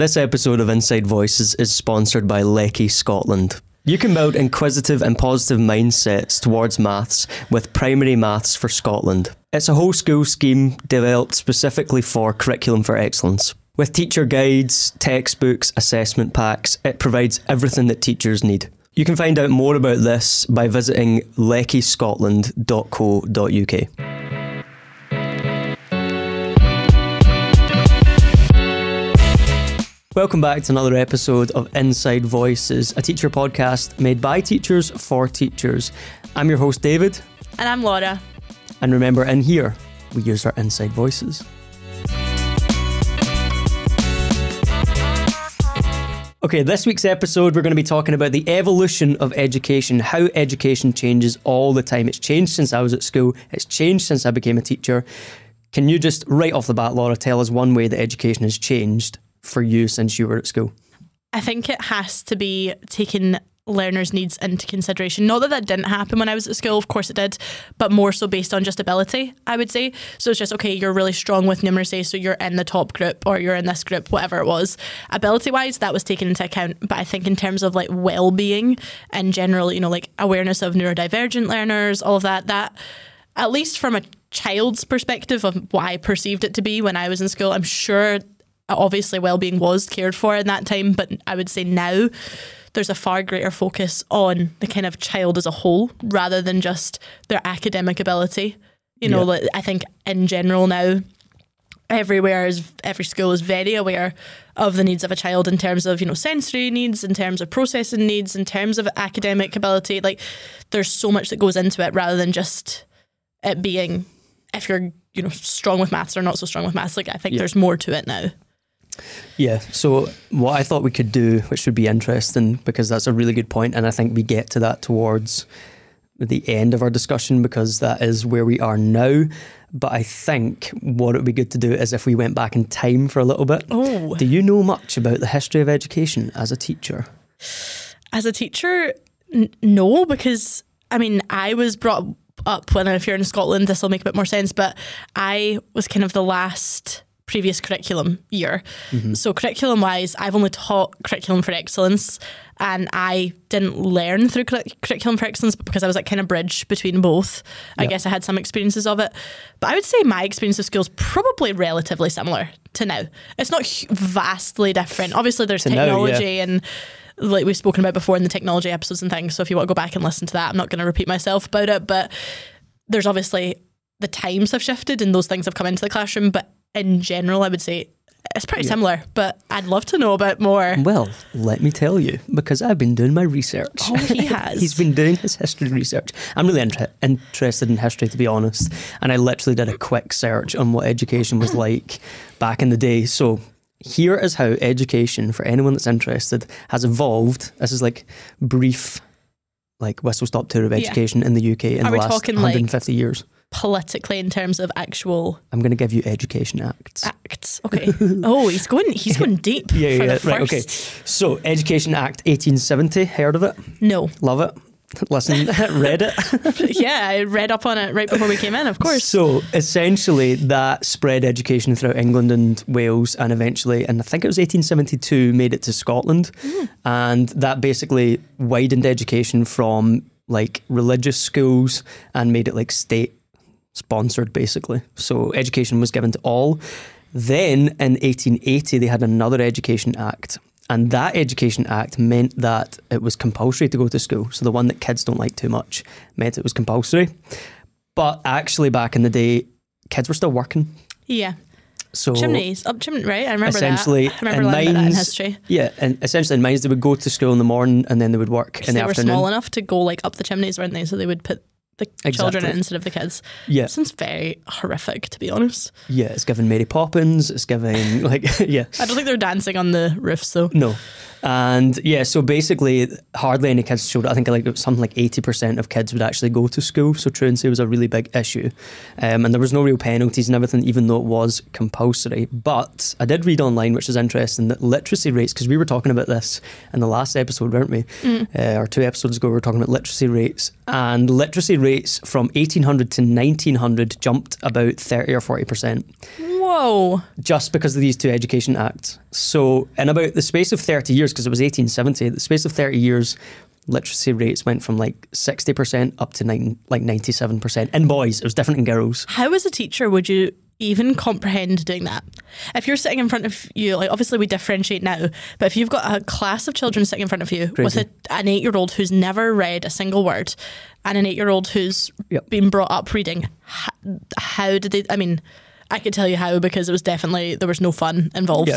This episode of Inside Voices is sponsored by Leckie Scotland. You can build inquisitive and positive mindsets towards maths with Primary Maths for Scotland. It's a whole school scheme developed specifically for Curriculum for Excellence. With teacher guides, textbooks, assessment packs, it provides everything that teachers need. You can find out more about this by visiting leckiescotland.co.uk. Welcome back to another episode of Inside Voices, a teacher podcast made by teachers for teachers. I'm your host, David. And I'm Laura. And remember, in here, we use our inside voices. Okay, this week's episode, we're going to be talking about the evolution of education, how education changes all the time. It's changed since I was at school. It's changed since I became a teacher. Can you just, right off the bat, Laura, tell us one way that education has changed for you since you were at school? I think it has to be taking learners' needs into consideration. Not that that didn't happen when I was at school, of course it did, but more so based on just ability, I would say. So it's just, okay, you're really strong with numeracy, so you're in the top group or you're in this group, whatever it was. Ability-wise, that was taken into account, but I think in terms of like well-being and general, you know, like awareness of neurodivergent learners, all of that, at least from a child's perspective of what I perceived it to be when I was in school, I'm sure obviously well-being was cared for in that time, but I would say now there's a far greater focus on the kind of child as a whole rather than just their academic ability. You know, like, I think in general now, every school is very aware of the needs of a child in terms of, you know, sensory needs, in terms of processing needs, in terms of academic ability. Like, there's so much that goes into it rather than just it being if you're, you know, strong with maths or not so strong with maths. Like, I think there's more to it now. Yeah, so what I thought we could do, which would be interesting because that's a really good point, and I think we get to that towards the end of our discussion because that is where we are now. But I think what it would be good to do is if we went back in time for a little bit. Oh. Do you know much about the history of education as a teacher? As a teacher, no, because I mean, I was brought up when, if you're in Scotland, this will make a bit more sense, but I was kind of the last previous curriculum year. Mm-hmm. So curriculum wise, I've only taught Curriculum for Excellence, and I didn't learn through Curriculum for Excellence, but because I was like kind of bridge between both, I guess I had some experiences of it. But I would say my experience of school is probably relatively similar to now. It's not vastly different. Obviously there's technology and like we've spoken about before in the technology episodes and things. So if you want to go back and listen to that, I'm not going to repeat myself about it, but there's obviously the times have shifted and those things have come into the classroom, but in general, I would say it's pretty similar, but I'd love to know a bit more. Well, let me tell you, because I've been doing my research. Oh, he has. He's been doing his history research. I'm really interested in history, to be honest. And I literally did a quick search on what education was like back in the day. So here is how education, for anyone that's interested, has evolved. This is like brief, like whistle-stop tour of education in the UK in the last 150 years. Politically, in terms of actual, I'm going to give you education acts. Acts, okay. Oh, he's going deep. The right. First. Okay, so Education Act 1870. Heard of it? No. Love it. Listen, read it. Yeah, I read up on it right before we came in, of course. So essentially, that spread education throughout England and Wales, and eventually, and I think it was 1872, made it to Scotland, and that basically widened education from like religious schools and made it like state sponsored, basically. So education was given to all. Then in 1880, they had another Education Act. And that Education Act meant that it was compulsory to go to school. So the one that kids don't like too much meant it was compulsory. But actually back in the day, kids were still working. Yeah. So chimneys, up chimney, right? I remember essentially that. I remember learning about that in history. Yeah, and essentially in mines, they would go to school in the morning and then they would work in the afternoon. They were small enough to go like up the chimneys, weren't they? So they would put the children instead of the kids. Yeah. It sounds very horrific, to be honest. Yeah, it's giving Mary Poppins, it's giving like, I don't think they're dancing on the roofs though. No. And yeah, so basically hardly any kids showed. I think like something like 80% of kids would actually go to school. So truancy was a really big issue. And there was no real penalties and everything, even though it was compulsory. But I did read online, which is interesting, that literacy rates, because we were talking about this in the last episode, weren't we? Or two episodes ago, we were talking about literacy rates. And literacy rates from 1800 to 1900 jumped about 30 or 40%. Whoa. Just because of these two education acts. So in about the space of 30 years, because it was 1870, the space of 30 years, literacy rates went from like 60% up to like 97%. In boys, it was different in girls. How as a teacher would you even comprehend doing that? If you're sitting in front of you, like obviously we differentiate now, but if you've got a class of children sitting in front of you with an 8-year-old who's never read a single word and an 8-year-old who's been brought up reading, how did they, I mean, I could tell you how, because it was definitely, there was no fun involved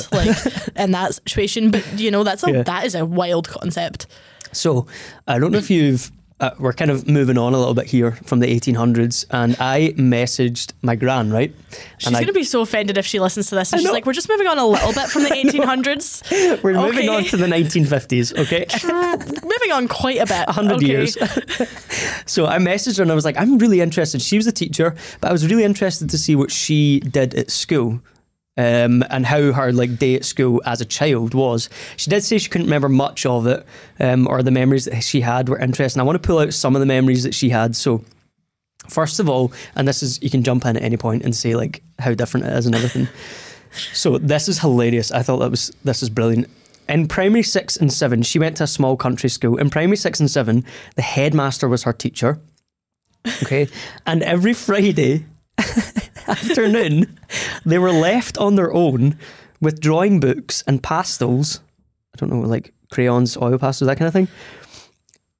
in that situation. But you know, that is a wild concept. So I don't know if you've, we're kind of moving on a little bit here from the 1800s, and I messaged my gran, right? She's going to be so offended if she listens to this, and she's like, we're just moving on a little bit from the 1800s. We're moving on to the 1950s, okay? Moving on quite a bit. 100 years. So I messaged her and I was like, I'm really interested. She was a teacher, but I was really interested to see what she did at school. And how her day at school as a child was. She did say she couldn't remember much of it, or the memories that she had were interesting. I want to pull out some of the memories that she had. So first of all, and this is, you can jump in at any point and say like how different it is and everything. So this is hilarious. I thought this is brilliant. In primary 6 and 7, she went to a small country school. In primary 6 and 7, the headmaster was her teacher. Okay. And every Friday afternoon, they were left on their own with drawing books and pastels. I don't know, like crayons, oil pastels, that kind of thing.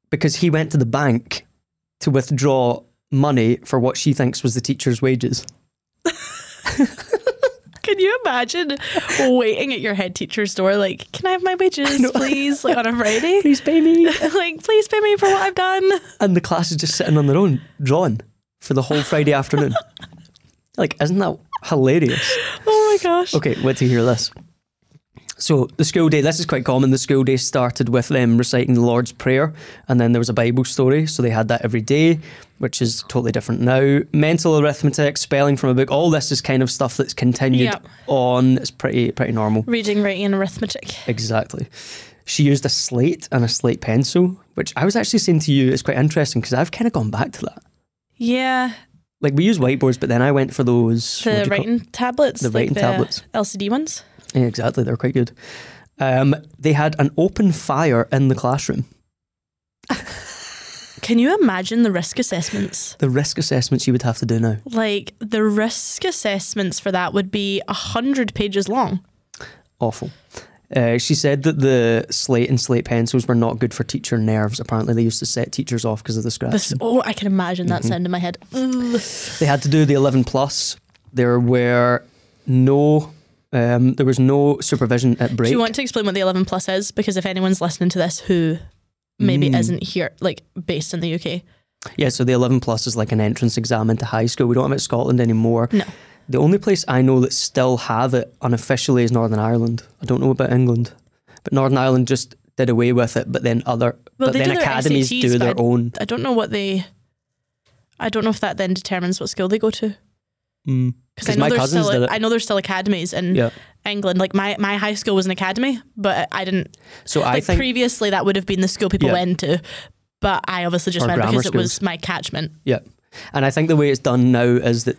Because he went to the bank to withdraw money for what she thinks was the teacher's wages. Can you imagine waiting at your head teacher's door, like, can I have my wages, please? Like on a Friday? Please pay me. Like, please pay me for what I've done. And the class is just sitting on their own, drawing for the whole Friday afternoon. Like, isn't that hilarious? Oh my gosh. Okay, wait to hear this. So the school day, this is quite common. The school day started with them reciting the Lord's Prayer, and then there was a Bible story. So they had that every day, which is totally different now. Mental arithmetic, spelling from a book, all this is kind of stuff that's continued on. It's pretty normal. Reading, writing and arithmetic. Exactly. She used a slate and a slate pencil, which I was actually saying to you is quite interesting because I've kind of gone back to that. Yeah. Like, we use whiteboards, but then I went for those... The writing tablets. The writing tablets. LCD ones. Yeah, exactly. They're quite good. They had an open fire in the classroom. Can you imagine the risk assessments? The risk assessments you would have to do now. Like, the risk assessments for that would be 100 pages long. Awful. She said that the slate and slate pencils were not good for teacher nerves. Apparently they used to set teachers off because of the scratch. Oh, I can imagine that sound in my head. Ugh. They had to do the 11 plus. There was no supervision at break. Do you want to explain what the 11 plus is? Because if anyone's listening to this who maybe isn't here, like based in the UK. Yeah, so the 11 plus is like an entrance exam into high school. We don't have it in Scotland anymore. No. The only place I know that still have it unofficially is Northern Ireland. I don't know about England, but Northern Ireland just did away with it. But then academies SATs, do their own. I don't know what I don't know if that then determines what school they go to. Because I know there's still academies in England. Like my high school was an academy, but I didn't. So I think previously that would have been the school people went to, but I obviously just went because it was my catchment. Yeah, and I think the way it's done now is that.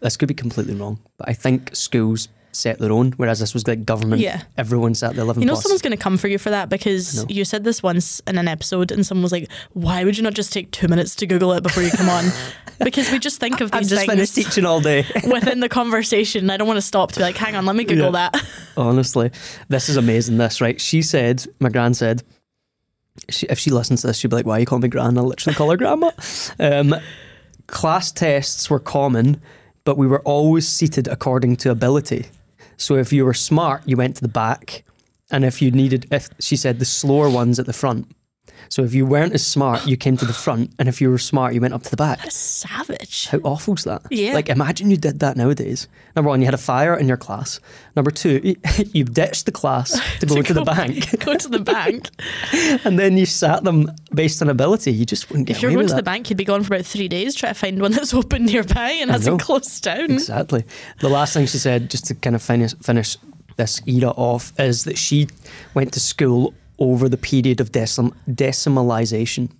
This could be completely wrong, but I think schools set their own, whereas this was like government. Yeah. Everyone sat the 11 plus. You know, someone's going to come for you for that because you said this once in an episode and someone was like, why would you not just take 2 minutes to Google it before you come on? Because we just think of these things. I've just finished teaching all day. Within the conversation. I don't want to stop to be like, hang on, let me Google that. Honestly, this is amazing, this, right? She said, my gran said, if she listens to this, she'd be like, why you call me gran? I literally call her grandma. Class tests were common, but we were always seated according to ability. So if you were smart, you went to the back. And she said, the slower ones at the front. So if you weren't as smart, you came to the front. And if you were smart, you went up to the back. That's savage. How awful is that? Yeah. Like, imagine you did that nowadays. Number one, you had a fire in your class. Number two, you ditched the class to go to the bank. Go to the bank. And then you sat them based on ability. You just wouldn't get away with that. If you're going to the bank, you'd be gone for about 3 days, try to find one that's open nearby and hasn't closed down. Exactly. The last thing she said, just to kind of finish this era off, is that she went to school over the period of decimalisation.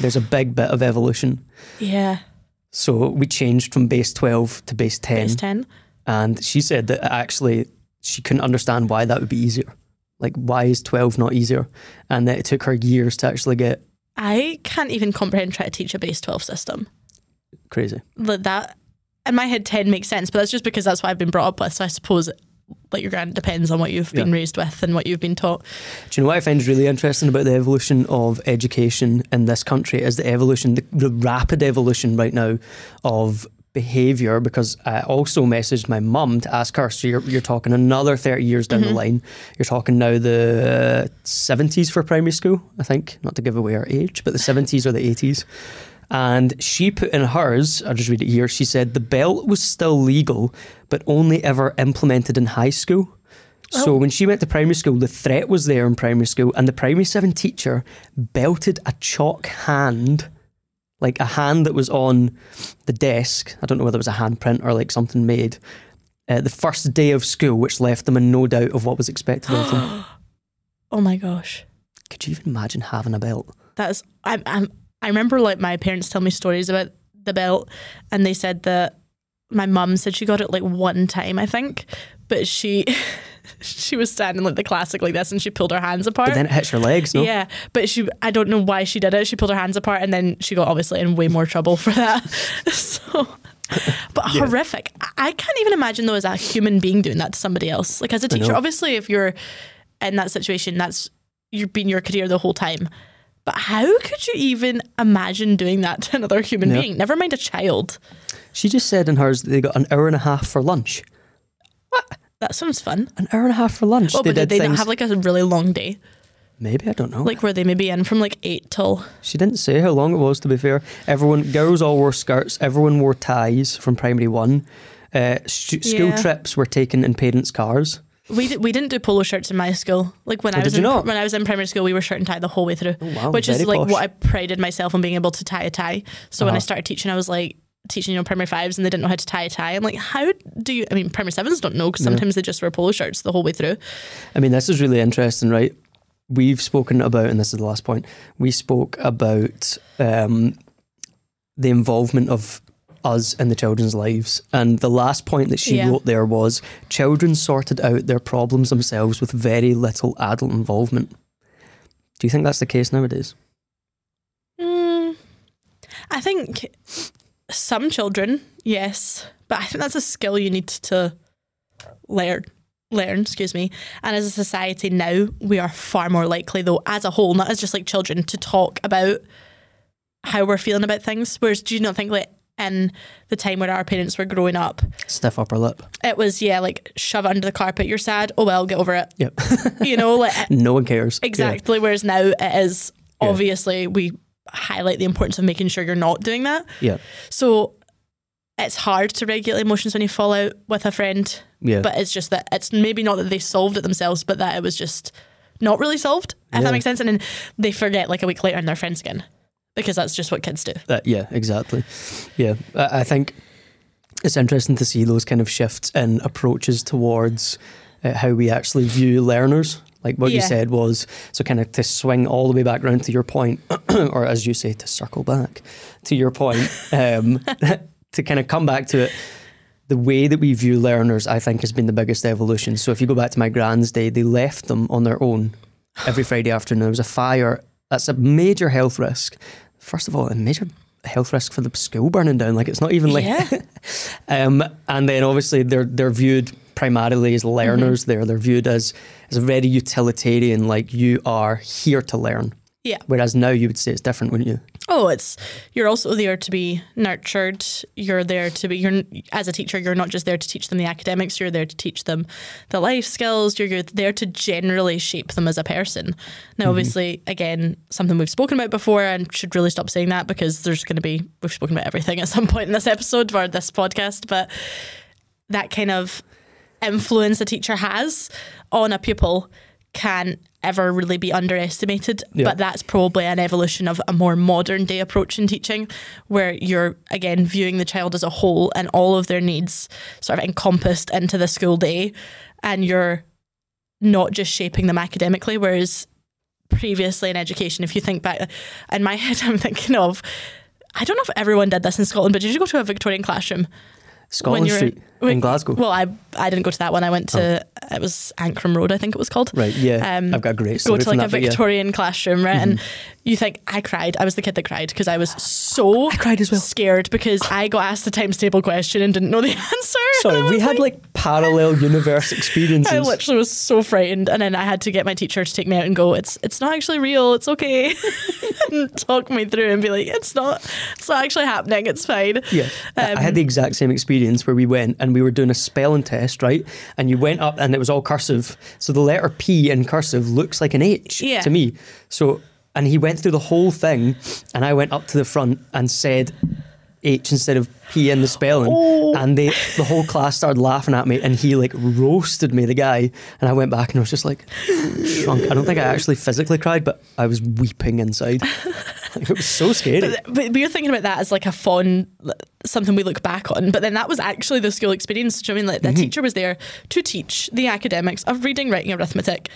There's a big bit of evolution. Yeah. So we changed from base 12 to base 10. And she said that actually she couldn't understand why that would be easier. Like, why is 12 not easier? And that it took her years to actually get. I can't even comprehend trying to teach a base 12 system. Crazy. Like that, in my head, 10 makes sense, but that's just because that's what I've been brought up with. So I suppose, like, your grand depends on what you've been raised with and what you've been taught. Do you know what I find is really interesting about the evolution of education in this country is the evolution, the rapid evolution right now of behaviour, because I also messaged my mum to ask her, so you're talking another 30 years down the line. You're talking now the 70s for primary school, I think, not to give away our age, but the 70s or the 80s. And she put in hers, I'll just read it here, she said, the belt was still legal, but only ever implemented in high school. Oh. So when she went to primary school, the threat was there in primary school, and the primary 7 teacher belted a chalk hand, like a hand that was on the desk. I don't know whether it was a handprint or like something made. The first day of school, which left them in no doubt of what was expected of them. Oh my gosh. Could you even imagine having a belt? That's, I remember, like, my parents tell me stories about the belt, and they said that my mum said she got it like one time, I think, but she was standing like the classic like this, and she pulled her hands apart. But then it hits her legs, no? Yeah, but I don't know why she did it. She pulled her hands apart, and then she got obviously in way more trouble for that. So, but horrific. I can't even imagine though as a human being doing that to somebody else. Like as a teacher, obviously if you're in that situation, that's you've been your career the whole time. But how could you even imagine doing that to another human being? Never mind a child. She just said in hers that they got an hour and a half for lunch. What? That sounds fun. An hour and a half for lunch. Oh, but did they not have like a really long day? Maybe, I don't know. Like were they maybe in from like 8 till... She didn't say how long it was, to be fair. Girls all wore skirts. Everyone wore ties from primary 1. School trips were taken in parents' cars. We didn't do polo shirts in my school. Like when I was in primary school, we were shirt and tie the whole way through. Oh, wow, which is like posh. What I prided myself on being able to tie a tie. So when I started teaching, I was like teaching, you know, primary 5s, and they didn't know how to tie a tie. I'm like, how do you? I mean, primary 7s don't know because sometimes they just wear polo shirts the whole way through. I mean, this is really interesting, right? We've spoken about, and this is the last point. We spoke about the involvement of us in the children's lives, and the last point that she wrote there was children sorted out their problems themselves with very little adult involvement. Do you think that's the case nowadays? I think some children, yes, but I think that's a skill you need to learn, and as a society now we are far more likely though as a whole, not as just like children, to talk about how we're feeling about things, whereas do you not think like in the time when our parents were growing up, stiff upper lip. It was like shove it under the carpet. You're sad. Oh well, get over it. Yep. You know, like no one cares. Exactly. Yeah. Whereas now it is obviously we highlight the importance of making sure you're not doing that. Yeah. So it's hard to regulate emotions when you fall out with a friend. Yeah. But it's just that it's maybe not that they solved it themselves, but that it was just not really solved. If that makes sense. And then they forget like a week later and they're friends again. Because that's just what kids do. Yeah, exactly. Yeah, I think it's interesting to see those kind of shifts in approaches towards how we actually view learners. Like what you said was, so kind of to swing all the way back around to your point, or as you say, to circle back to your point, to kind of come back to it. The way that we view learners, I think, has been the biggest evolution. So if you go back to my grand's day, they left them on their own every Friday afternoon. There was a fire. That's a major health risk. First of all, a major health risk for the school burning down. Like it's not even like, and then obviously they're viewed primarily as learners. They're viewed as very utilitarian, like you are here to learn. Yeah. Whereas now you would say it's different, wouldn't you? Oh, you're also there to be nurtured. You're there to be, as a teacher, you're not just there to teach them the academics, you're there to teach them the life skills. You're there to generally shape them as a person. Now, obviously, again, something we've spoken about before and should really stop saying that because there's going to be, we've spoken about everything at some point in this episode or this podcast, but that kind of influence a teacher has on a pupil can't ever really be underestimated, but that's probably an evolution of a more modern day approach in teaching where you're again viewing the child as a whole and all of their needs sort of encompassed into the school day, and you're not just shaping them academically, whereas previously in education, if you think back in my head, I'm thinking of, I don't know if everyone did this in Scotland, but did you go to a Victorian classroom? Scotland Street in Glasgow. Well, I didn't go to that one. I went to, it was Ancrum Road, I think it was called. Right, yeah. I've got a great story. Go to like a Victorian classroom, right? Mm-hmm. And you think, I cried. I was the kid that cried because I was so I cried as well. Scared because I got asked the times table question and didn't know the answer. Sorry, we had like parallel universe experiences. I literally was so frightened. And then I had to get my teacher to take me out and go, it's not actually real, it's okay. And talk me through and be like, it's not actually happening, it's fine. Yeah. I had the exact same experience where we went and we were doing a spelling test, right? And you went up and it was all cursive. So the letter P in cursive looks like an H to me. So, and he went through the whole thing and I went up to the front and said H instead of P in the spelling. Oh. And the whole class started laughing at me and he like roasted me, the guy. And I went back and I was just like shrunk. I don't think I actually physically cried, but I was weeping inside. It was so scary. But we were thinking about that as like a fond, something we look back on. But then that was actually the school experience. Do you know what I mean? Like the teacher was there to teach the academics of reading, writing, arithmetic,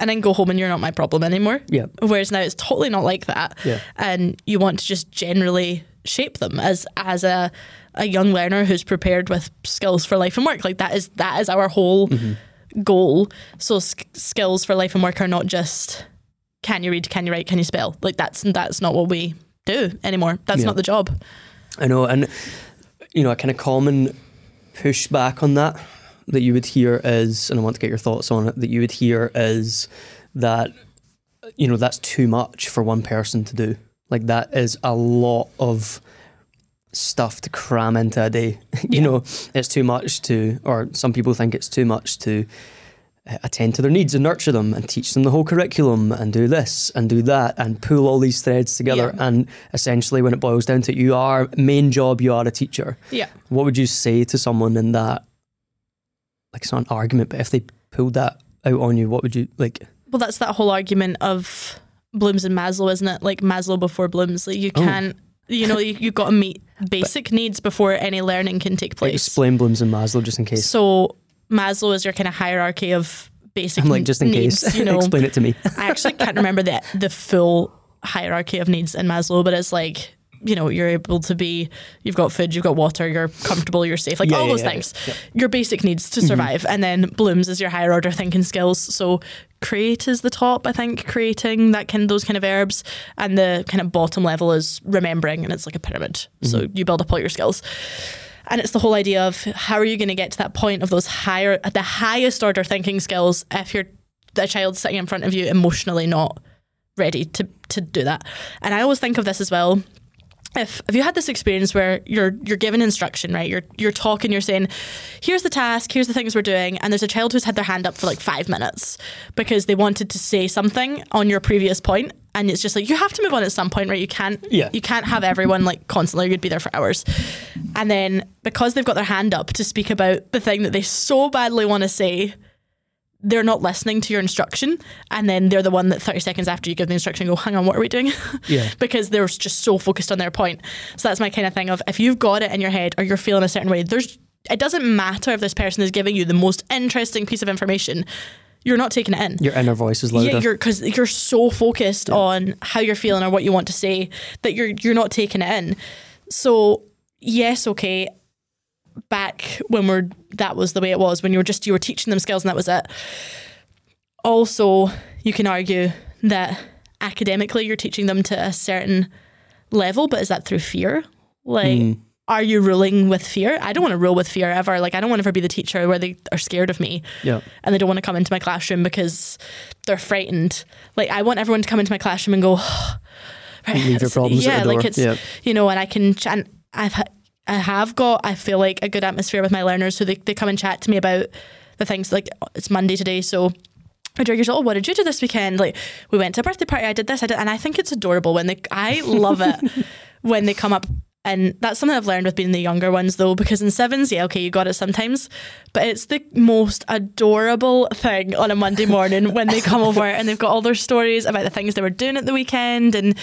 and then go home and you're not my problem anymore. Yeah. Whereas now it's totally not like that. Yeah. And you want to just generally shape them as a young learner who's prepared with skills for life and work. Like that is our whole goal. So skills for life and work are not just can you read, can you write, can you spell? Like that's not what we do anymore. That's not the job. I know, and you know, a kind of common pushback on that you would hear is, and I want to get your thoughts on it, that you would hear is that, you know, that's too much for one person to do. Like that is a lot of stuff to cram into a day. You know, it's too much to, or some people think it's too much to attend to their needs and nurture them and teach them the whole curriculum and do this and do that and pull all these threads together. Yeah. And essentially when it boils down to it, you are a teacher. Yeah. What would you say to someone in that? Like it's not an argument, but if they pulled that out on you, what would you like? Well, that's that whole argument of Bloom's and Maslow, isn't it? Like Maslow before Bloom's. Like you can't, you know, you've got to meet basic needs before any learning can take place. Like explain Bloom's and Maslow just in case. So Maslow is your kind of hierarchy of basic needs. I'm like, just in case, you know, explain it to me. I actually can't remember the full hierarchy of needs in Maslow, but it's like, you know, you're able to be, you've got food, you've got water, you're comfortable, you're safe, like all those things. Yeah. Your basic needs to survive. And then Bloom's is your higher order thinking skills. So create is the top, I think, creating, that kind of, those kind of verbs. And the kind of bottom level is remembering, and it's like a pyramid. Mm-hmm. So you build up all your skills. And it's the whole idea of how are you going to get to that point of those higher, the highest order thinking skills if you're the child sitting in front of you emotionally not ready to do that. And I always think of this as well. If you had this experience where you're given instruction, right? You're talking, you're saying, here's the task, here's the things we're doing, and there's a child who's had their hand up for like 5 minutes because they wanted to say something on your previous point, and it's just like you have to move on at some point, right? You can't have everyone like constantly, you'd be there for hours. And then because they've got their hand up to speak about the thing that they so badly want to say, they're not listening to your instruction, and then they're the one that 30 seconds after you give the instruction go, hang on, what are we doing? Yeah. Because they're just so focused on their point. So that's my kind of thing of, if you've got it in your head or you're feeling a certain way, it doesn't matter if this person is giving you the most interesting piece of information, you're not taking it in. Your inner voice is louder. Yeah, because you're so focused on how you're feeling or what you want to say that you're not taking it in. So yes, okay, back when that was the way it was, when you were teaching them skills and that was it. Also, you can argue that academically you're teaching them to a certain level, but is that through fear? Like, are you ruling with fear? I don't want to rule with fear ever. Like, I don't want to ever be the teacher where they are scared of me and they don't want to come into my classroom because they're frightened. Like, I want everyone to come into my classroom and go, oh, right, leave your problems at the door. Like it's, you know, and I can, and I feel like, a good atmosphere with my learners. So they come and chat to me about the things, like, it's Monday today, so I do, oh, what did you do this weekend? Like, we went to a birthday party, I did this, I did, and I think it's adorable when I love it when they come up. And that's something I've learned with being the younger ones, though, because in sevens, yeah, okay, you got it sometimes, but it's the most adorable thing on a Monday morning when they come over and they've got all their stories about the things they were doing at the weekend. And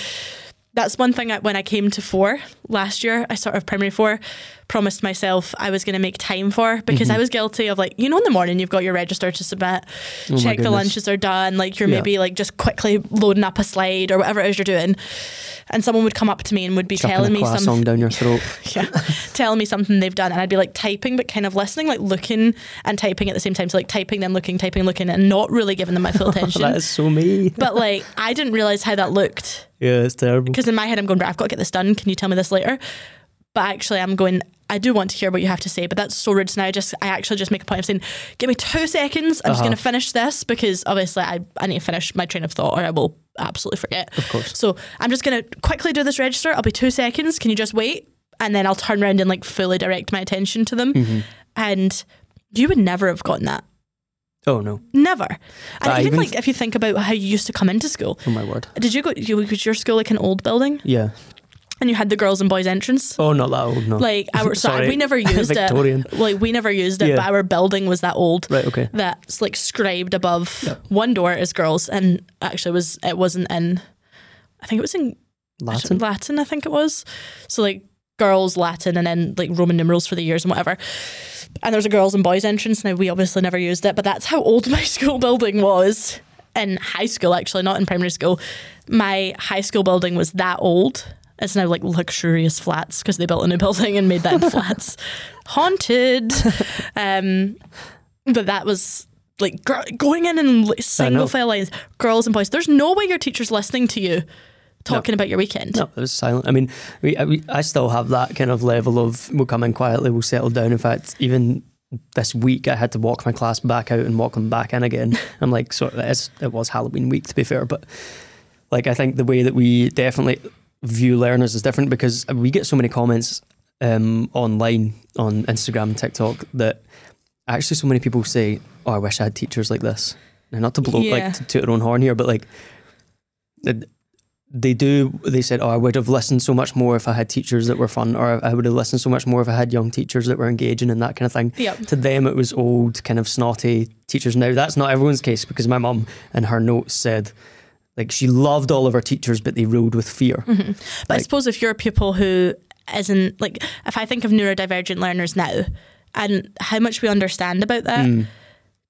that's one thing, when I came to 4 last year, I started primary 4, promised myself I was going to make time for, because I was guilty of, like, you know, in the morning you've got your register to submit, check the lunches are done, like you're maybe like just quickly loading up a slide or whatever it is you're doing, and someone would come up to me and would be telling me something down your throat, telling me something they've done, and I'd be like typing but kind of listening, like looking and typing at the same time, so like typing then looking, typing looking, and not really giving them my full attention. That is so me. But like I didn't realise how that looked. Yeah, it's terrible. Because in my head I'm going, right, I've got to get this done, can you tell me this later? But actually I'm going, I do want to hear what you have to say, but that's so rude. So now I actually just make a point of saying, give me 2 seconds, I'm just going to finish this, because obviously I need to finish my train of thought or I will absolutely forget. Of course. So I'm just going to quickly do this register, I'll be 2 seconds, can you just wait? And then I'll turn around and like fully direct my attention to them. And you would never have gotten that. Oh no. Never. And even like if you think about how you used to come into school. Oh my word. Did you go, was your school like an old building? Yeah. And you had the girls and boys entrance. Oh, not that old, no. Like our we never used Victorian. It. Like we never used it, but our building was that old. Right, okay. That's like scribed above one door is girls, and actually it wasn't in, I think it was in Latin, I think it was. So like girls, Latin, and then like Roman numerals for the years and whatever. And there was a girls and boys entrance. Now we obviously never used it, but that's how old my school building was. In high school, actually, not in primary school. My high school building was that old. It's now like luxurious flats because they built a new building and made that flats. Haunted. But that was like going in and single file lines, girls and boys. There's no way your teacher's listening to you talking about your weekend. No, it was silent. I mean, I still have that kind of level of we'll come in quietly, we'll settle down. In fact, even this week I had to walk my class back out and walk them back in again. I'm like, it was Halloween week to be fair, but like I think the way that we definitely view learners is different, because we get so many comments online on Instagram and TikTok that actually so many people say, oh, I wish I had teachers like this. And not to blow like to toot their own horn here, but like they said, oh, I would have listened so much more if I had teachers that were fun, or I would have listened so much more if I had young teachers that were engaging and that kind of thing. Yep. To them it was old kind of snotty teachers. Now that's not everyone's case, because my mum in her notes said like she loved all of her teachers, but they ruled with fear. But I suppose if you're a pupil who isn't, like if I think of neurodivergent learners now and how much we understand about that,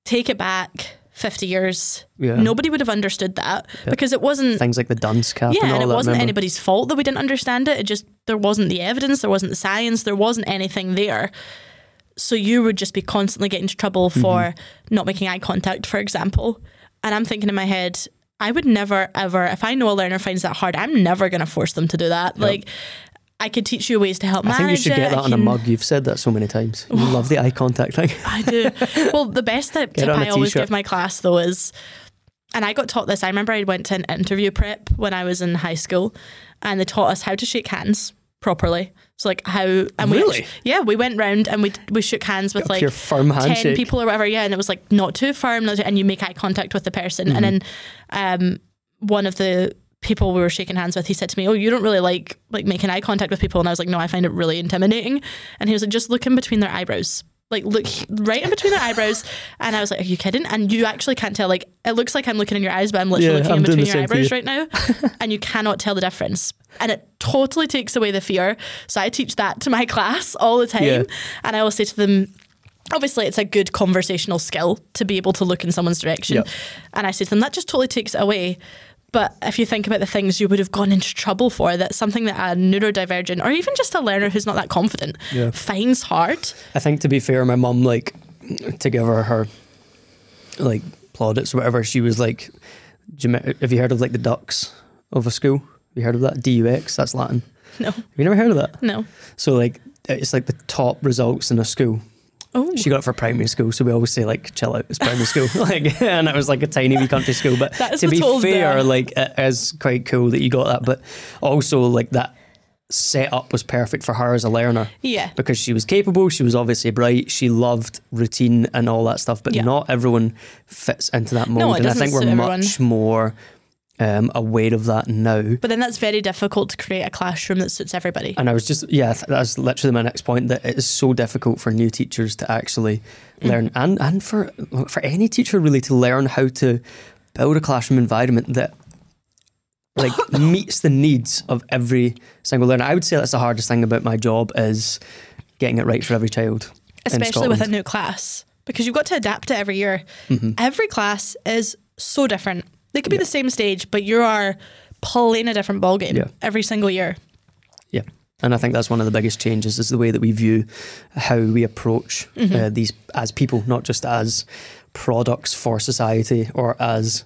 take it back 50 years, nobody would have understood that because it wasn't things like the dunce cap and it wasn't anybody's fault that we didn't understand it. It just, there wasn't the evidence, there wasn't the science, there wasn't anything there. So you would just be constantly getting into trouble for not making eye contact, for example. And I'm thinking in my head, I would never ever, if I know a learner finds that hard, I'm never going to force them to do that. Yep. Like I could teach you ways to help manage it. I think you should get that on a mug. You've said that so many times. You love the eye contact thing. I do. Well, the best tip I always give my class though is, and I got taught this, I remember I went to an interview prep when I was in high school and they taught us how to shake hands properly. So like how, and really? We went round and we shook hands with like 10 people or whatever. Yeah. And it was like not too firm, and you make eye contact with the person. And then one of the people we were shaking hands with, he said to me, oh, you don't really like making eye contact with people. And I was like, no, I find it really intimidating. And he was like, just look in between their eyebrows. Like look right in between their eyebrows. And I was like, are you kidding? And you actually can't tell, like it looks like I'm looking in your eyes, but I'm literally looking in between your eyebrows right now. And you cannot tell the difference. And it totally takes away the fear. So I teach that to my class all the time. Yeah. And I always say to them, obviously it's a good conversational skill to be able to look in someone's direction. Yep. And I say to them, that just totally takes it away. But if you think about the things you would have gone into trouble for, that's something that a neurodivergent or even just a learner who's not that confident finds hard. I think, to be fair, my mum, like, to give her like plaudits or whatever, she was like, have you heard of like the ducks of a school? Have you heard of that? DUX, that's Latin. No. Have you never heard of that? No. So like, it's like the top results in a school. Oh. She got it for primary school, so we always say like, chill out, it's primary school. Like, and it was like a tiny wee country school, but to be fair, like it is quite cool that you got that, but also like that setup was perfect for her as a learner. Yeah. Because she was capable, she was obviously bright, she loved routine and all that stuff, but not everyone fits into that mold. No, and I think we're much more aware of that now. But then that's very difficult to create a classroom that suits everybody. And I was just, that's literally my next point, that it is so difficult for new teachers to actually learn and for any teacher really to learn how to build a classroom environment that like meets the needs of every single learner. I would say that's the hardest thing about my job is getting it right for every child. Especially with a new class, because you've got to adapt it every year. Mm-hmm. Every class is so different. They could be the same stage, but you are playing a different ballgame every single year. Yeah. And I think that's one of the biggest changes is the way that we view how we approach these as people, not just as products for society or as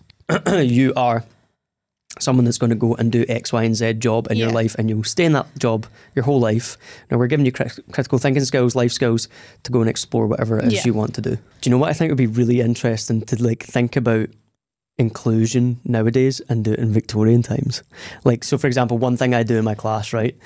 you are someone that's going to go and do X, Y and Z job in your life and you'll stay in that job your whole life. Now we're giving you critical thinking skills, life skills to go and explore whatever it is you want to do. Do you know what I think would be really interesting to like think about? Inclusion nowadays and do it in Victorian times. Like, so for example, one thing I do in my class, right,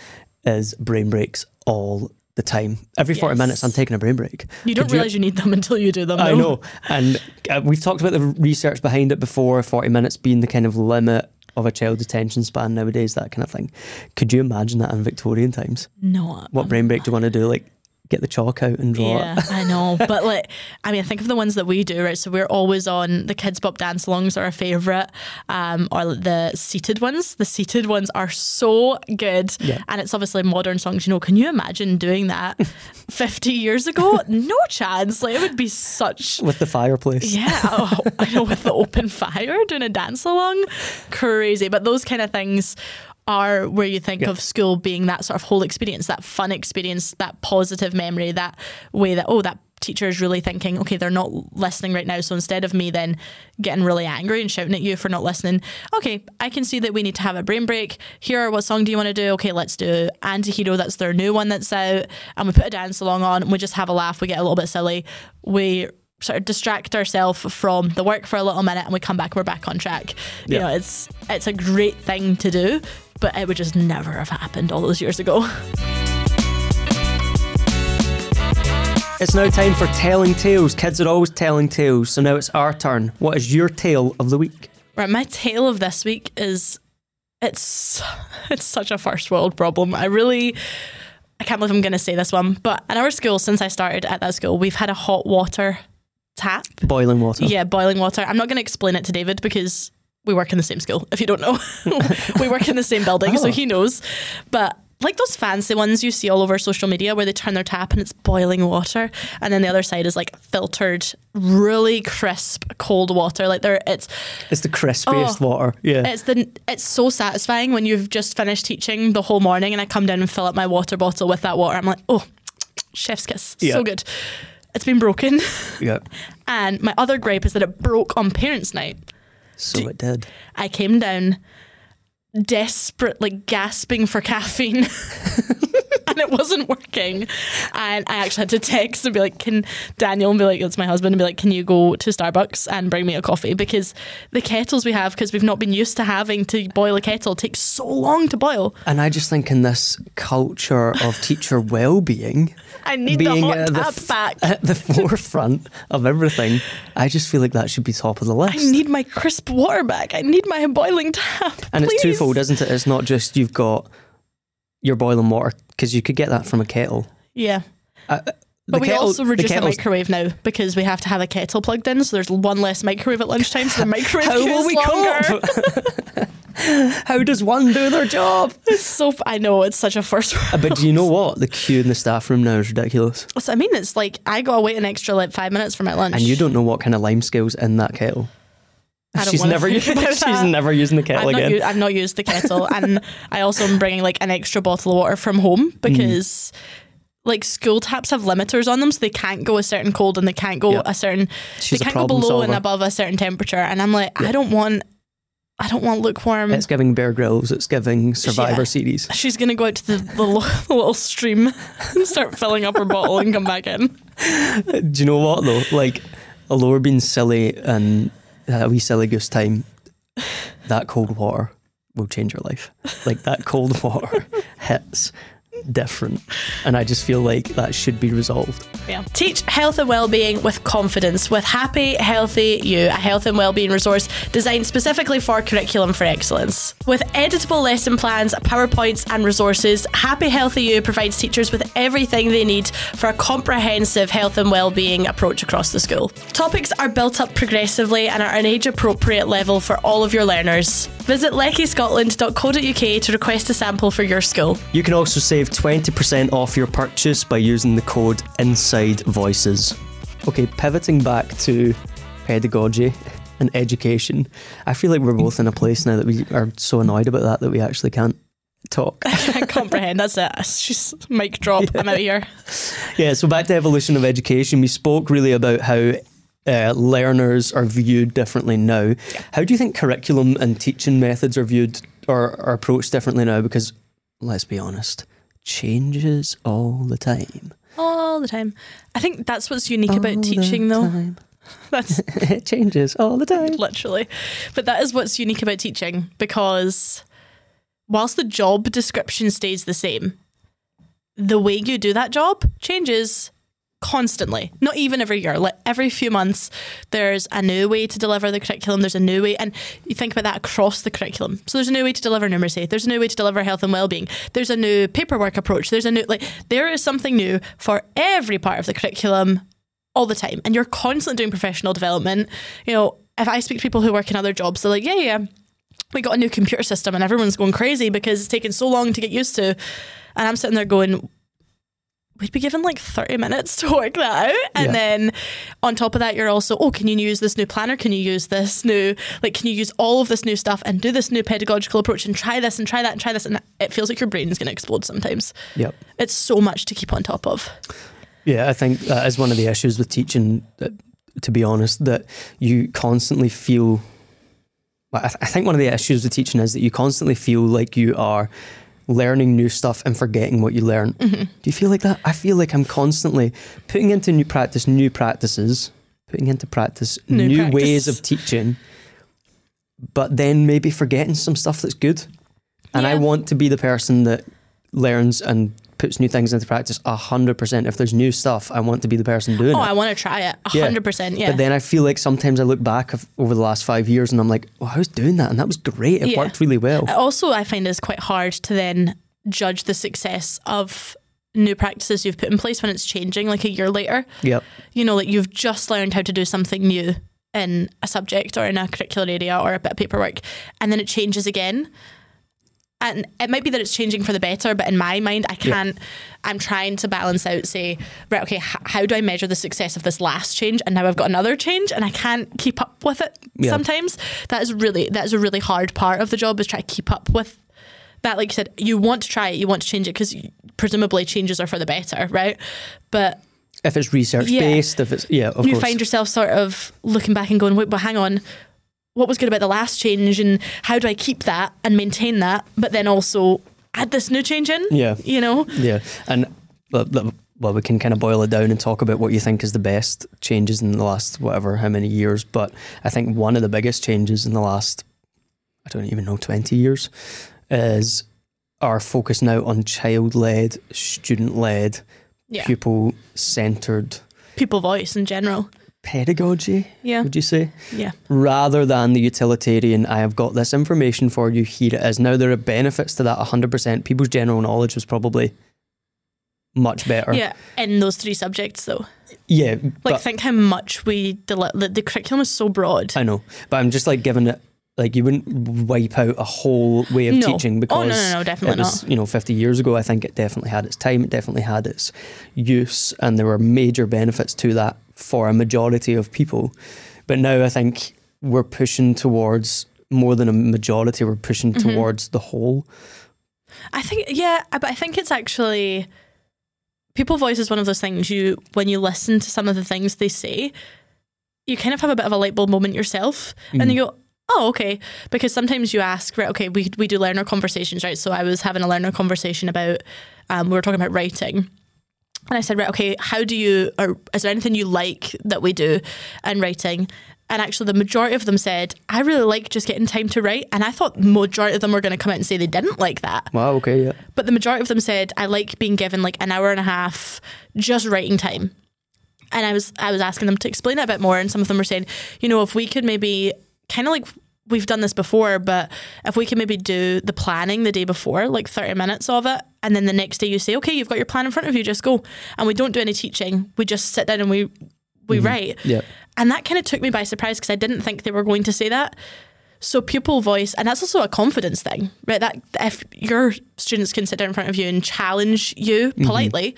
is brain breaks all the time. Every 40 minutes I'm taking a brain break. You don't realise you need them until you do them. I know. And we've talked about the research behind it before, 40 minutes being the kind of limit of a child's attention span nowadays, that kind of thing. Could you imagine that in Victorian times? No. What brain break do you want to do? Like, get the chalk out and draw it. I know. But like, I mean, I think of the ones that we do, right? So we're always on the Kidz Pop dance alongs are our favourite, or the seated ones. The seated ones are so good. Yeah. And it's obviously modern songs, you know. Can you imagine doing that 50 years ago? No chance. Like, it would be such... With the fireplace. Yeah. Oh, I know, with the open fire, doing a dance along. Crazy. But those kind of things are where you think of school being that sort of whole experience, that fun experience, that positive memory, that way that, oh, that teacher is really thinking, okay, they're not listening right now. So instead of me then getting really angry and shouting at you for not listening, okay, I can see that we need to have a brain break. Here, what song do you want to do? Okay, let's do Antihero. That's their new one that's out. And we put a dance along on and we just have a laugh. We get a little bit silly. We sort of distract ourselves from the work for a little minute and we come back, we're back on track. You know, it's a great thing to do, but it would just never have happened all those years ago. It's now time for telling tales. Kids are always telling tales, so now it's our turn. What is your tale of the week? Right, my tale of this week is, it's such a first world problem. I can't believe I'm going to say this one, but in our school, since I started at that school, we've had a hot water tap. Boiling water. Yeah, boiling water. I'm not going to explain it to David because... we work in the same school, if you don't know. We work in the same building, so he knows. But like those fancy ones you see all over social media where they turn their tap and it's boiling water. And then the other side is like filtered, really crisp, cold water. Like it's the crispiest water. Yeah. It's so satisfying when you've just finished teaching the whole morning and I come down and fill up my water bottle with that water. I'm like, oh, chef's kiss. Yeah. So good. It's been broken. Yeah. And my other gripe is that it broke on parents' night. So it did. I came down desperate, like gasping for caffeine and it wasn't working. And I actually had to text and be like, can Daniel, and be like, it's my husband, and be like, can you go to Starbucks and bring me a coffee? Because the kettles we have, because we've not been used to having to boil a kettle, takes so long to boil. And I just think in this culture of teacher well-being, I need being the hot tap back. At the forefront of everything, I just feel like that should be top of the list. I need my crisp water back. I need my boiling tap. And please. It's twofold, isn't it? It's not just you've got your boiling water, because you could get that from a kettle. Yeah. But we also reduce the microwave now because we have to have a kettle plugged in, so there's one less microwave at lunchtime, so the microwave queue's longer. How does one do their job? It's so... I know, it's such a first world. But do you know what? The queue in the staff room now is ridiculous. So, I mean, it's like I got to wait an extra like 5 minutes for my lunch. And you don't know what kind of lime scale's in that kettle. She's never using the kettle again. I've not used the kettle. And I also am bringing like an extra bottle of water from home because... like school taps have limiters on them, so they can't go a certain cold and they can't go a certain... She's they can't go below and above a certain temperature. And I'm like, I don't want lukewarm. It's giving Bear Grylls. It's giving Survivor series. She's going to go out to the little stream and start filling up her bottle and come back in. Do you know what though? Like, Laura being silly and a wee silly goose time, that cold water will change your life. Like, that cold water hits... different, and I just feel like that should be resolved. Yeah. Teach health and well-being with confidence with Happy Healthy You, a health and well-being resource designed specifically for Curriculum for Excellence. With editable lesson plans, PowerPoints and resources, Happy Healthy You provides teachers with everything they need for a comprehensive health and well-being approach across the school. Topics are built up progressively and are an age-appropriate level for all of your learners. Visit leckiescotland.co.uk to request a sample for your school. You can also save 20% off your purchase by using the code Inside Voices. Okay, pivoting back to pedagogy and education. I feel like we're both in a place now that we are so annoyed about that we actually can't talk. I can't comprehend, that's it. It's just mic drop, yeah. I'm out of here. Yeah, so back to evolution of education. We spoke really about how learners are viewed differently now. How do you think curriculum and teaching methods are viewed or are approached differently now? Because, let's be honest, changes all the time. All the time. I think that's what's unique about teaching though. That's it changes all the time. Literally. But that is what's unique about teaching, because whilst the job description stays the same, the way you do that job changes constantly. Not even every year, like every few months, there's a new way to deliver the curriculum. There's a new way, and you think about that across the curriculum. So there's a new way to deliver numeracy. There's a new way to deliver health and well-being. There's a new paperwork approach. There's a new, like, there is something new for every part of the curriculum all the time. And you're constantly doing professional development. You know, if I speak to people who work in other jobs, they're like, yeah, we got a new computer system and everyone's going crazy because it's taken so long to get used to. And I'm sitting there going, we'd be given like 30 minutes to work that out. And then on top of that, you're also, can you use this new planner? Can you use this new, can you use all of this new stuff and do this new pedagogical approach and try this and try that and try this? And it feels like your brain's going to explode sometimes. Yep. It's so much to keep on top of. Yeah, I think that is one of the issues with teaching, to be honest, that you constantly feel... I think one of the issues with teaching is that you constantly feel like you are learning new stuff and forgetting what you learned. Mm-hmm. Do you feel like that? I feel like I'm constantly putting into new practice, ways of teaching, but then maybe forgetting some stuff that's good. And I want to be the person that learns and puts new things into practice 100%. If there's new stuff, I want to be the person doing it. Oh, I want to try it 100%. Yeah. But then I feel like sometimes I look back over the last 5 years and I'm like, oh, I was doing that and that was great. It worked really well. Also, I find it's quite hard to then judge the success of new practices you've put in place when it's changing like a year later. Yep. You know, like you've just learned how to do something new in a subject or in a curricular area or a bit of paperwork, and then it changes again. And it might be that it's changing for the better, but in my mind, I can't, I'm trying to balance out, say, right, okay, how do I measure the success of this last change? And now I've got another change and I can't keep up with it sometimes. That is a really hard part of the job, is try to keep up with that. Like you said, you want to try it, you want to change it, because presumably changes are for the better, right? But if it's research-based, of course. You find yourself sort of looking back and going, wait, but hang on, what was good about the last change and how do I keep that and maintain that, but then also add this new change in? Yeah. You know? Yeah. And well, we can kind of boil it down and talk about what you think is the best changes in the last whatever, how many years. But I think one of the biggest changes in the last, I don't even know, 20 years is our focus now on child-led, student-led, pupil-centred. Pupil voice in general. Pedagogy, would you say? Yeah. Rather than the utilitarian, I have got this information for you, here it is. Now, there are benefits to that 100%. People's general knowledge was probably much better. Yeah, in those three subjects though. Yeah. Like, think how much the curriculum is so broad. I know, but I'm just like giving it, like you wouldn't wipe out a whole way of teaching, because no, definitely it was, not. You know, 50 years ago, I think it definitely had its time, it definitely had its use, and there were major benefits to that for a majority of people. But now I think we're pushing towards more than a majority, we're pushing towards the whole. I think, but I think it's actually, pupil voice is one of those things, when you listen to some of the things they say, you kind of have a bit of a light bulb moment yourself, and you go, oh, okay. Because sometimes you ask, right, okay, we do learner conversations, right? So I was having a learner conversation about, we were talking about writing. And I said, right, okay, is there anything you like that we do in writing? And actually the majority of them said, I really like just getting time to write. And I thought the majority of them were going to come out and say they didn't like that. Wow, okay, yeah. But the majority of them said, I like being given like an hour and a half just writing time. And I was asking them to explain it a bit more. And some of them were saying, you know, if we could maybe kind of like, we've done this before, but if we can maybe do the planning the day before, like 30 minutes of it, and then the next day you say, okay, you've got your plan in front of you, just go. And we don't do any teaching. We just sit down and we write. Yep. And that kind of took me by surprise, because I didn't think they were going to say that. So pupil voice, and that's also a confidence thing, right? That if your students can sit down in front of you and challenge you politely,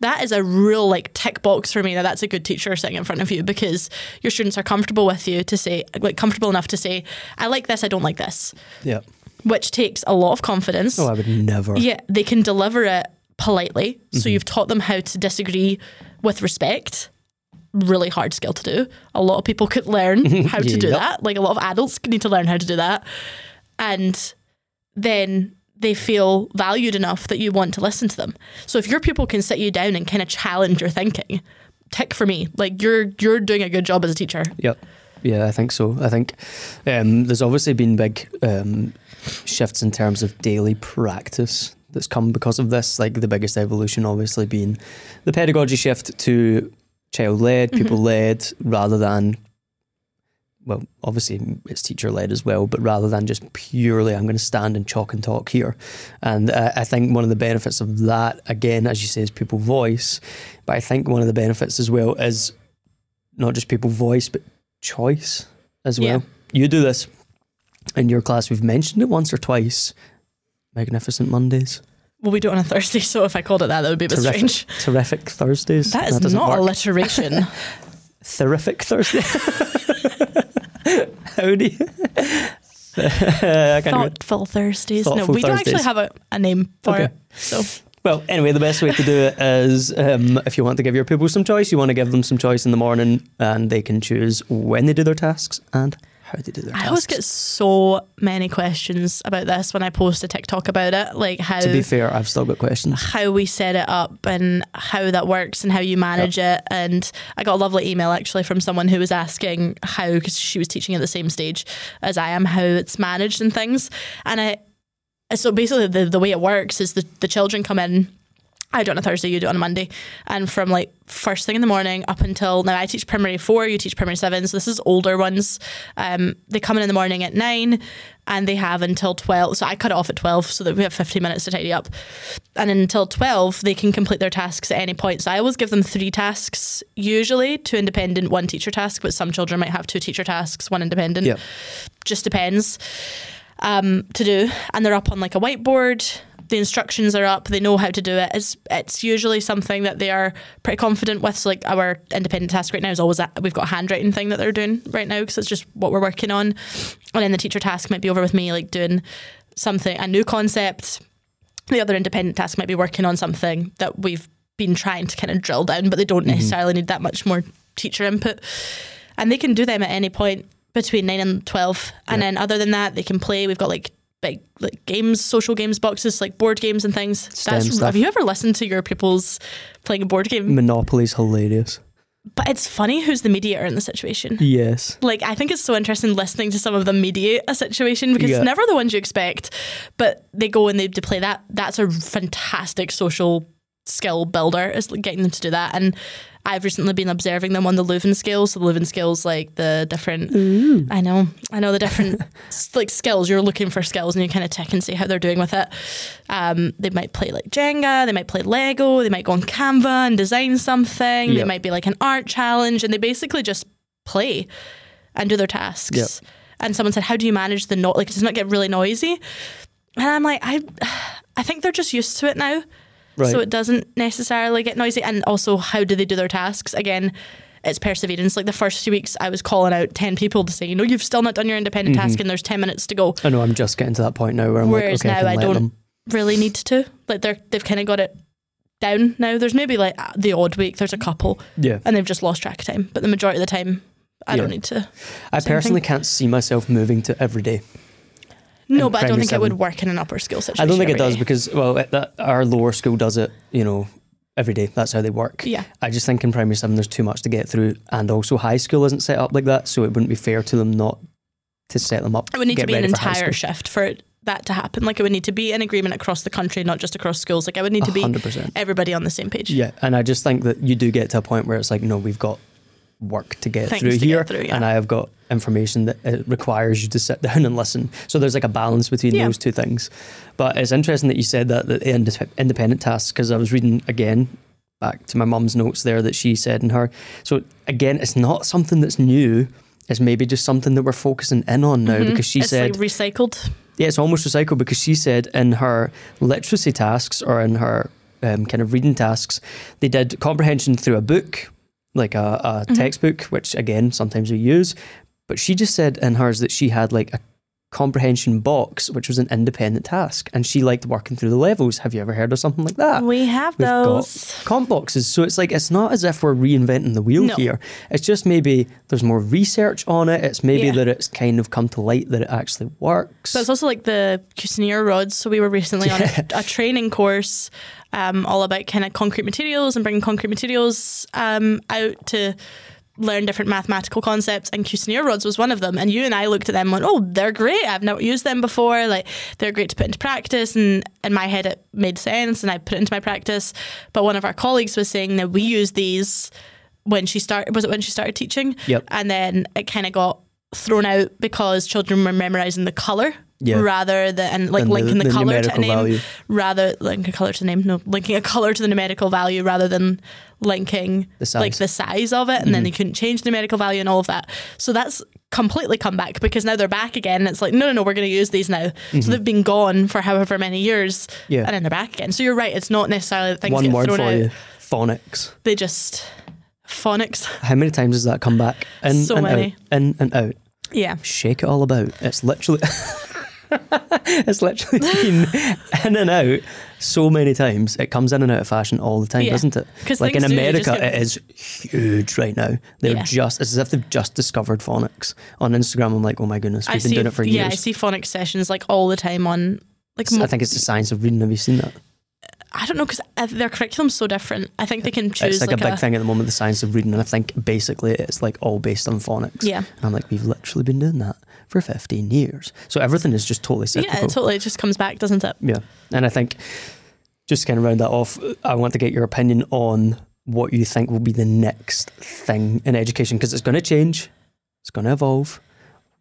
that is a real like tick box for me that that's a good teacher sitting in front of you, because your students are comfortable with you to say, like comfortable enough to say, I like this, I don't like this. Yeah. Which takes a lot of confidence. Oh, I would never. Yeah, they can deliver it politely. So you've taught them how to disagree with respect. Really hard skill to do. A lot of people could learn how to do that. Like a lot of adults need to learn how to do that. And then they feel valued enough that you want to listen to them. So if your pupil can sit you down and kind of challenge your thinking, tick for me. Like you're doing a good job as a teacher. Yep. Yeah, I think so. I think there's obviously been big shifts in terms of daily practice that's come because of this. Like the biggest evolution obviously being the pedagogy shift to child-led, people-led, rather than, well, obviously it's teacher-led as well, but rather than just purely I'm going to stand and chalk and talk here. And I think one of the benefits of that, again, as you say, is pupil voice. But I think one of the benefits as well is not just pupil voice, but choice as well. Yeah. You do this in your class. We've mentioned it once or twice. Magnificent Mondays. Well, we do it on a Thursday, so if I called it that, that would be a bit strange. Terrific Thursdays. That is not alliteration. Terrific Thursday. Howdy. Thoughtful Thursdays. No, we don't actually have a name for it. So. Well, anyway, the best way to do it is if you want to give your pupils some choice, you want to give them some choice in the morning, and they can choose when they do their tasks and how they do their tasks. I always get so many questions about this when I post a TikTok about it. Like how, to be fair, I've still got questions. How we set it up and how that works and how you manage it. And I got a lovely email actually from someone who was asking how, because she was teaching at the same stage as I am, how it's managed and things. And so basically the way it works is the children come in, I do it on a Thursday, you do it on a Monday, and from like first thing in the morning up until, now I teach primary 4, you teach primary 7, so this is older ones, they come in the morning at 9 and they have until 12, so I cut it off at 12 so that we have 15 minutes to tidy up, and until 12 they can complete their tasks at any point. So I always give them 3 tasks, usually 2 independent, 1 teacher task, but some children might have 2 teacher tasks, 1 independent, just depends. To do, and they're up on like a whiteboard, the instructions are up, they know how to do it. It's usually something that they are pretty confident with. So like our independent task right now is always we've got a handwriting thing that they're doing right now because it's just what we're working on, and then the teacher task might be over with me like doing something, a new concept. The other independent task might be working on something that we've been trying to kind of drill down, but they don't necessarily need that much more teacher input, and they can do them at any point between 9 and 12. And then other than that, they can play. We've got like big like games, social games boxes, like board games and things. Have you ever listened to your pupils playing a board game? Monopoly's hilarious. But it's funny who's the mediator in the situation. Yes. Like, I think it's so interesting listening to some of them mediate a situation, because it's never the ones you expect. But they go and they play that. That's a fantastic social skill builder, is getting them to do that. And I've recently been observing them on the Leuven scale. So the Leuven scale is like the different, I know the different like skills. You're looking for skills and you kind of tick and see how they're doing with it. They might play like Jenga, they might play Lego, they might go on Canva and design something. Yep. They might be like an art challenge, and they basically just play and do their tasks. Yep. And someone said, how do you manage the not, like, does it not get really noisy? And I'm like, I think they're just used to it now. Right. So it doesn't necessarily get noisy. And also, how do they do their tasks? Again, it's perseverance. Like the first few weeks, I was calling out 10 people to say, you know, you've still not done your independent task and there's 10 minutes to go. I know, I'm just getting to that point now where I'm whereas like, okay, now I don't really need to. Like they've kind of got it down now. There's maybe like the odd week, there's a couple. Yeah. And they've just lost track of time. But the majority of the time, I don't need to. I personally can't see myself moving to every day. No, but I don't think it would work in an upper school situation. I don't think it does because, well, our lower school does it, you know, every day. That's how they work. Yeah. I just think in primary 7 there's too much to get through, and also high school isn't set up like that, so it wouldn't be fair to them not to set them up. It would need to be an entire shift for that to happen. Like it would need to be an agreement across the country, not just across schools. Like it would need to be 100%. Everybody on the same page. Yeah, and I just think that you do get to a point where it's like, no, we've got work to get through here, and I have got information that it requires you to sit down and listen. So there's like a balance between those two things. But it's interesting that you said that the independent tasks, because I was reading again back to my mum's notes there that she said in her. So again, it's not something that's new. is maybe just something that we're focusing in on now, because she said... It's like recycled. Yeah, it's almost recycled, because she said in her literacy tasks or in her kind of reading tasks, they did comprehension through a book, like a textbook, which again, sometimes we use. But she just said in hers that she had like a comprehension box, which was an independent task, and she liked working through the levels. Have you ever heard of something like that? We've those got comp boxes, so it's like, it's not as if we're reinventing the wheel here. It's just maybe there's more research on it. It's maybe that it's kind of come to light that it actually works. But it's also like the Cuisenaire rods. So we were recently on a training course all about kind of concrete materials and bringing concrete materials out to learn different mathematical concepts, and Cuisenaire rods was one of them. And you and I looked at them and went, oh, they're great. I've never used them before. Like, they're great to put into practice. And in my head, it made sense and I put it into my practice. But one of our colleagues was saying that we used these when she started, was it when she started teaching? Yep. And then it kind of got thrown out because children were memorizing the colour. Yeah. Rather than like linking the colour to a name, rather linking a colour to the name, no, linking a colour to the numerical value rather than linking the size. Like the size of it, and then they couldn't change the numerical value and all of that. So that's completely come back, because now they're back again. And it's like, no, we're going to use these now. So they've been gone for however many years, and then they're back again. So you're right; it's not necessarily that things one get word thrown for out. You. Phonics. They just phonics. How many times does that come back? In so and many. Out, in and out. Yeah. Shake it all about. It's literally. It's literally been in and out so many times. It comes in and out of fashion all the time, doesn't it? Like in America, it is huge right now. They're just, it's as if they've just discovered phonics. On Instagram, I'm like, oh my goodness, we've been doing it for years. Yeah, I see phonics sessions like all the time on... like. I think it's the science of reading. Have you seen that? I don't know, because their curriculum's so different. I think they can choose... It's like a big thing at the moment, the science of reading, and I think basically it's like all based on phonics. Yeah. And I'm like, we've literally been doing that for 15 years. So everything is just totally cyclical. Yeah, it totally just comes back, doesn't it? Yeah. And I think, just to kind of round that off, I want to get your opinion on what you think will be the next thing in education, because it's going to change, it's going to evolve.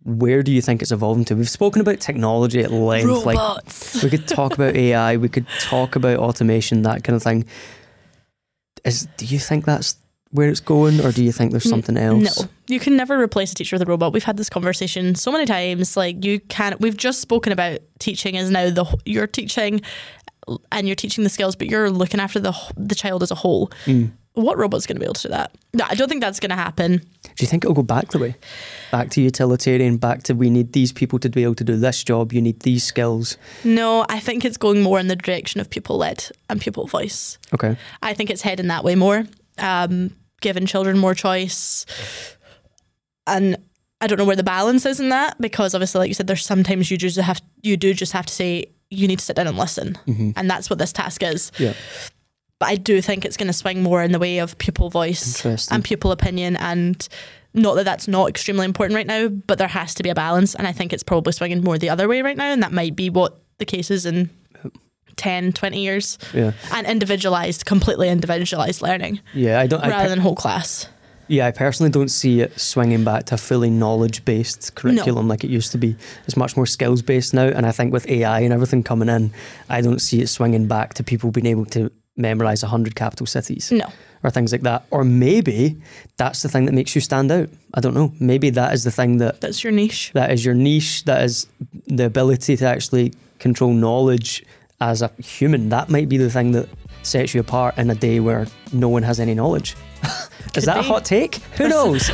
Where do you think it's evolving to? We've spoken about technology at length. Robots. Like, we could talk about AI, we could talk about automation, that kind of thing. Do you think that's where it's going, or do you think there's something else? No, you can never replace a teacher with a robot. We've had this conversation so many times. Like, you can't. We've just spoken about teaching is now you're teaching, and you're teaching the skills, but you're looking after the child as a whole. What robot's going to be able to do that? No, I don't think that's going to happen. Do you think it'll go back the way? Back to utilitarian, back to we need these people to be able to do this job, you need these skills. No, I think it's going more in the direction of pupil-led and pupil voice. Okay. I think it's heading that way more, giving children more choice. And I don't know where the balance is in that, because obviously, like you said, there's sometimes you just have to say, you need to sit down and listen. And that's what this task is. Yeah. But I do think it's going to swing more in the way of pupil voice and pupil opinion. And not that that's not extremely important right now, but there has to be a balance. And I think it's probably swinging more the other way right now. And that might be what the case is in 10, 20 years. Yeah. And completely individualised learning. Yeah, rather than whole class. Yeah, I personally don't see it swinging back to a fully knowledge-based curriculum like it used to be. It's much more skills-based now. And I think with AI and everything coming in, I don't see it swinging back to people being able to memorize 100 capital cities. No. Or things like that. Or maybe that's the thing that makes you stand out. I don't know. Maybe that is the thing that's your niche. That is your niche. That is the ability to actually control knowledge as a human. That might be the thing that sets you apart in a day where no one has any knowledge. Is that a hot take? Who knows?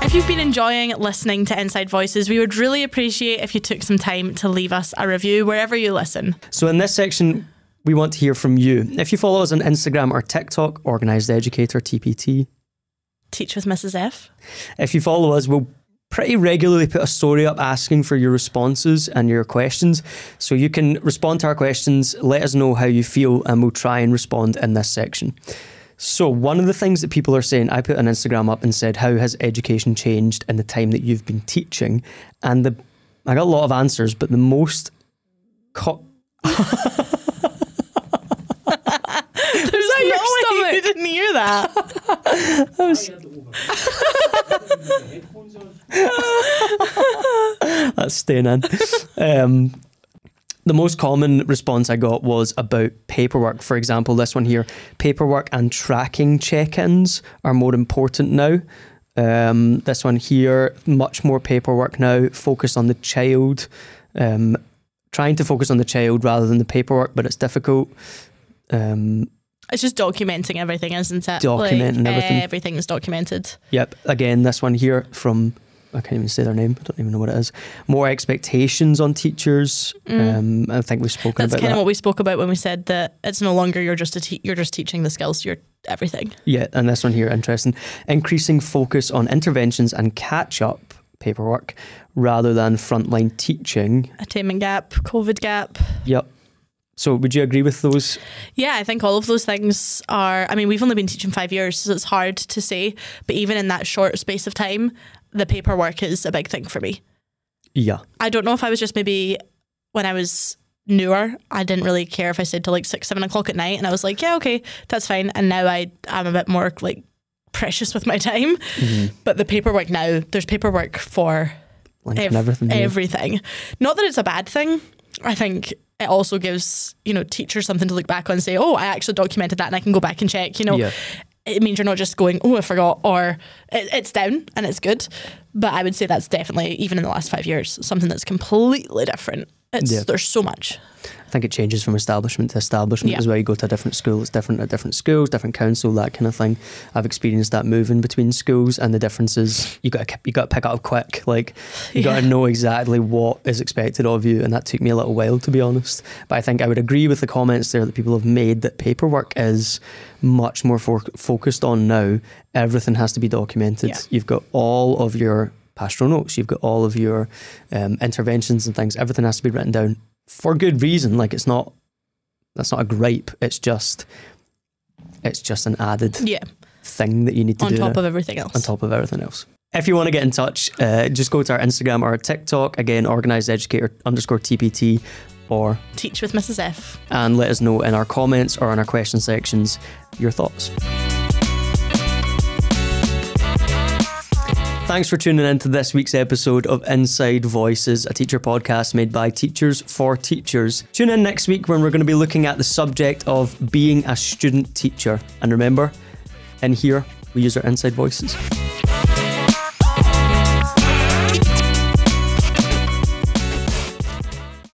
If you've been enjoying listening to Inside Voices, we would really appreciate if you took some time to leave us a review wherever you listen. So in this section, we want to hear from you. If you follow us on Instagram or TikTok, Organised Educator, TPT. Teach with Mrs F. If you follow us, we'll pretty regularly put a story up asking for your responses and your questions. So you can respond to our questions, let us know how you feel, and we'll try and respond in this section. So one of the things that people are saying, I put an Instagram up and said, how has education changed in the time that you've been teaching? And I got a lot of answers, but the most... There's no way you didn't hear that. That's staying in. The most common response I got was about paperwork. For example, this one here, paperwork and tracking check-ins are more important now. This one here, much more paperwork now, focus on the child. Trying to focus on the child rather than the paperwork, but it's difficult. It's just documenting everything, isn't it? Documenting everything. Everything is documented. Yep. Again, this one here from, I can't even say their name. I don't even know what it is. More expectations on teachers. I think we've spoken about that. That's kind of what we spoke about when we said that it's no longer you're just teaching the skills, you're everything. Yeah, and this one here, interesting. Increasing focus on interventions and catch-up paperwork rather than frontline teaching. Attainment gap, COVID gap. Yep. So would you agree with those? Yeah, I think all of those things are, I mean, we've only been teaching 5 years, so it's hard to say. But even in that short space of time, the paperwork is a big thing for me. Yeah. I don't know if I was just maybe when I was newer, I didn't really care if I stayed till like 6, 7 o'clock at night. And I was like, yeah, okay, that's fine. And now I'm a bit more like precious with my time. Mm-hmm. But the paperwork now, there's paperwork for everything. Yeah. Not that it's a bad thing. I think it also gives, teachers something to look back on and say, oh, I actually documented that and I can go back and check, Yeah. It means you're not just going, oh, I forgot, or it's down and it's good. But I would say that's definitely, even in the last 5 years, something that's completely different. There's so much. I think it changes from establishment to establishment as well. You go to a different school, it's different at different schools, different council, that kind of thing. I've experienced that moving between schools, and the differences you got to pick up quick. Like you got to know exactly what is expected of you, and that took me a little while, to be honest. But I think I would agree with the comments there that people have made that paperwork is much more focused on now. Everything has to be documented. Yeah. You've got all of your pastoral notes, you've got all of your interventions and things. Everything has to be written down for good reason. Like that's not a gripe. It's just an added thing that you need to do on top of everything else. On top of everything else. If you want to get in touch, just go to our Instagram or our TikTok. Again, organisededucator_TPT or Teach with Mrs F. And let us know in our comments or in our question sections your thoughts. Thanks for tuning in to this week's episode of Inside Voices, a teacher podcast made by teachers for teachers. Tune in next week when we're going to be looking at the subject of being a student teacher. And remember, in here, we use our inside voices.